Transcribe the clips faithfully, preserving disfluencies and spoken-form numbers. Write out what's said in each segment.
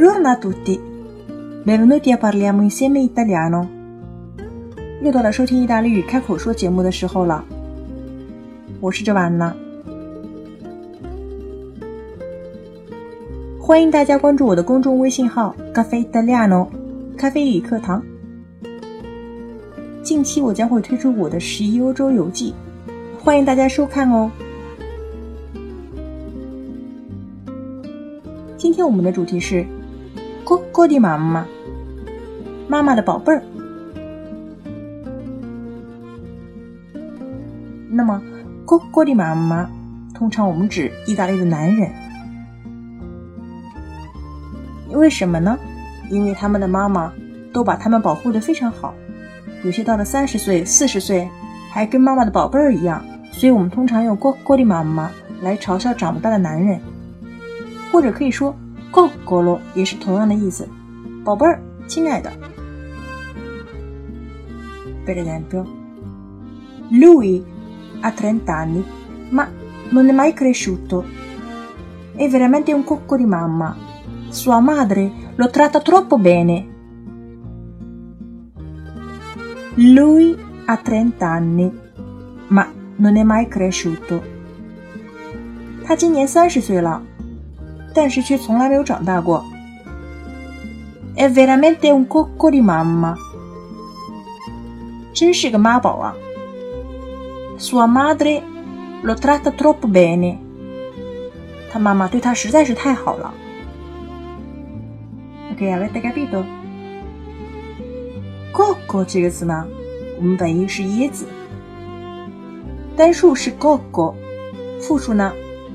Buongiorno a tutti! Benvenuti a Parliamo insieme italiano! 又到了收听意大利语开口说节目的时候了。我是Juanna。欢迎大家关注我的公众微信号 Caffè Italiano 咖啡语课堂。近期我将会推出我的十一欧洲游记，欢迎大家收看哦。今天我们的主题是cocco di mamma， 妈妈的宝贝儿。那么 cocco di mamma 通常我们指意大利的男人，为什么呢？因为他们的妈妈都把他们保护得非常好，有些到了三十岁、四十岁还跟妈妈的宝贝儿一样，所以我们通常用 cocco di mamma 来嘲笑长不大的男人，或者可以说coccolo 也是同样的意思，宝贝儿，亲爱的。Per esempio, lui ha trenta anni, ma non è mai cresciuto. È veramente un cocco di mamma. Sua madre lo tratta troppo bene. Lui ha trenta anni, ma non è mai cresciuto. 他今年三十岁了。但是却从来没有长大过。È veramente un cocco di mamma， 真是个妈宝啊。Sua madre lo tratta troppo bene， 他妈妈对他实在是太好了。Ok, avete capito？ cocco 这个词呢，我们本意是椰子，单数是 cocco， 复数呢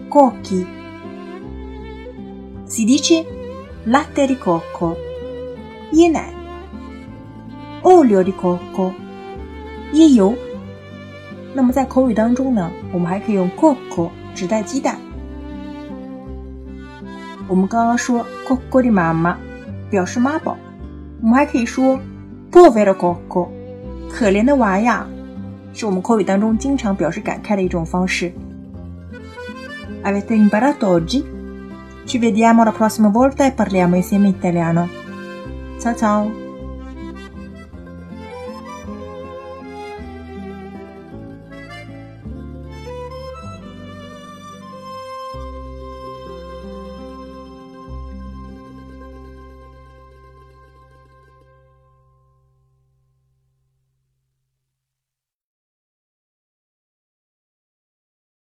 cocchi。Si dice latte di cocco, 椰奶 Olio di cocco, 椰油。那么在口语当中呢，我们还可以用 cocco 指代鸡蛋。我们刚刚说 cocco di mamma 表示妈宝，我们还可以说 povero cocco 可怜的娃呀，是我们口语当中经常表示感慨的一种方式。Avete imparato oggi?Ci vediamo la prossima volta e parliamo insieme italiano. Ciao ciao!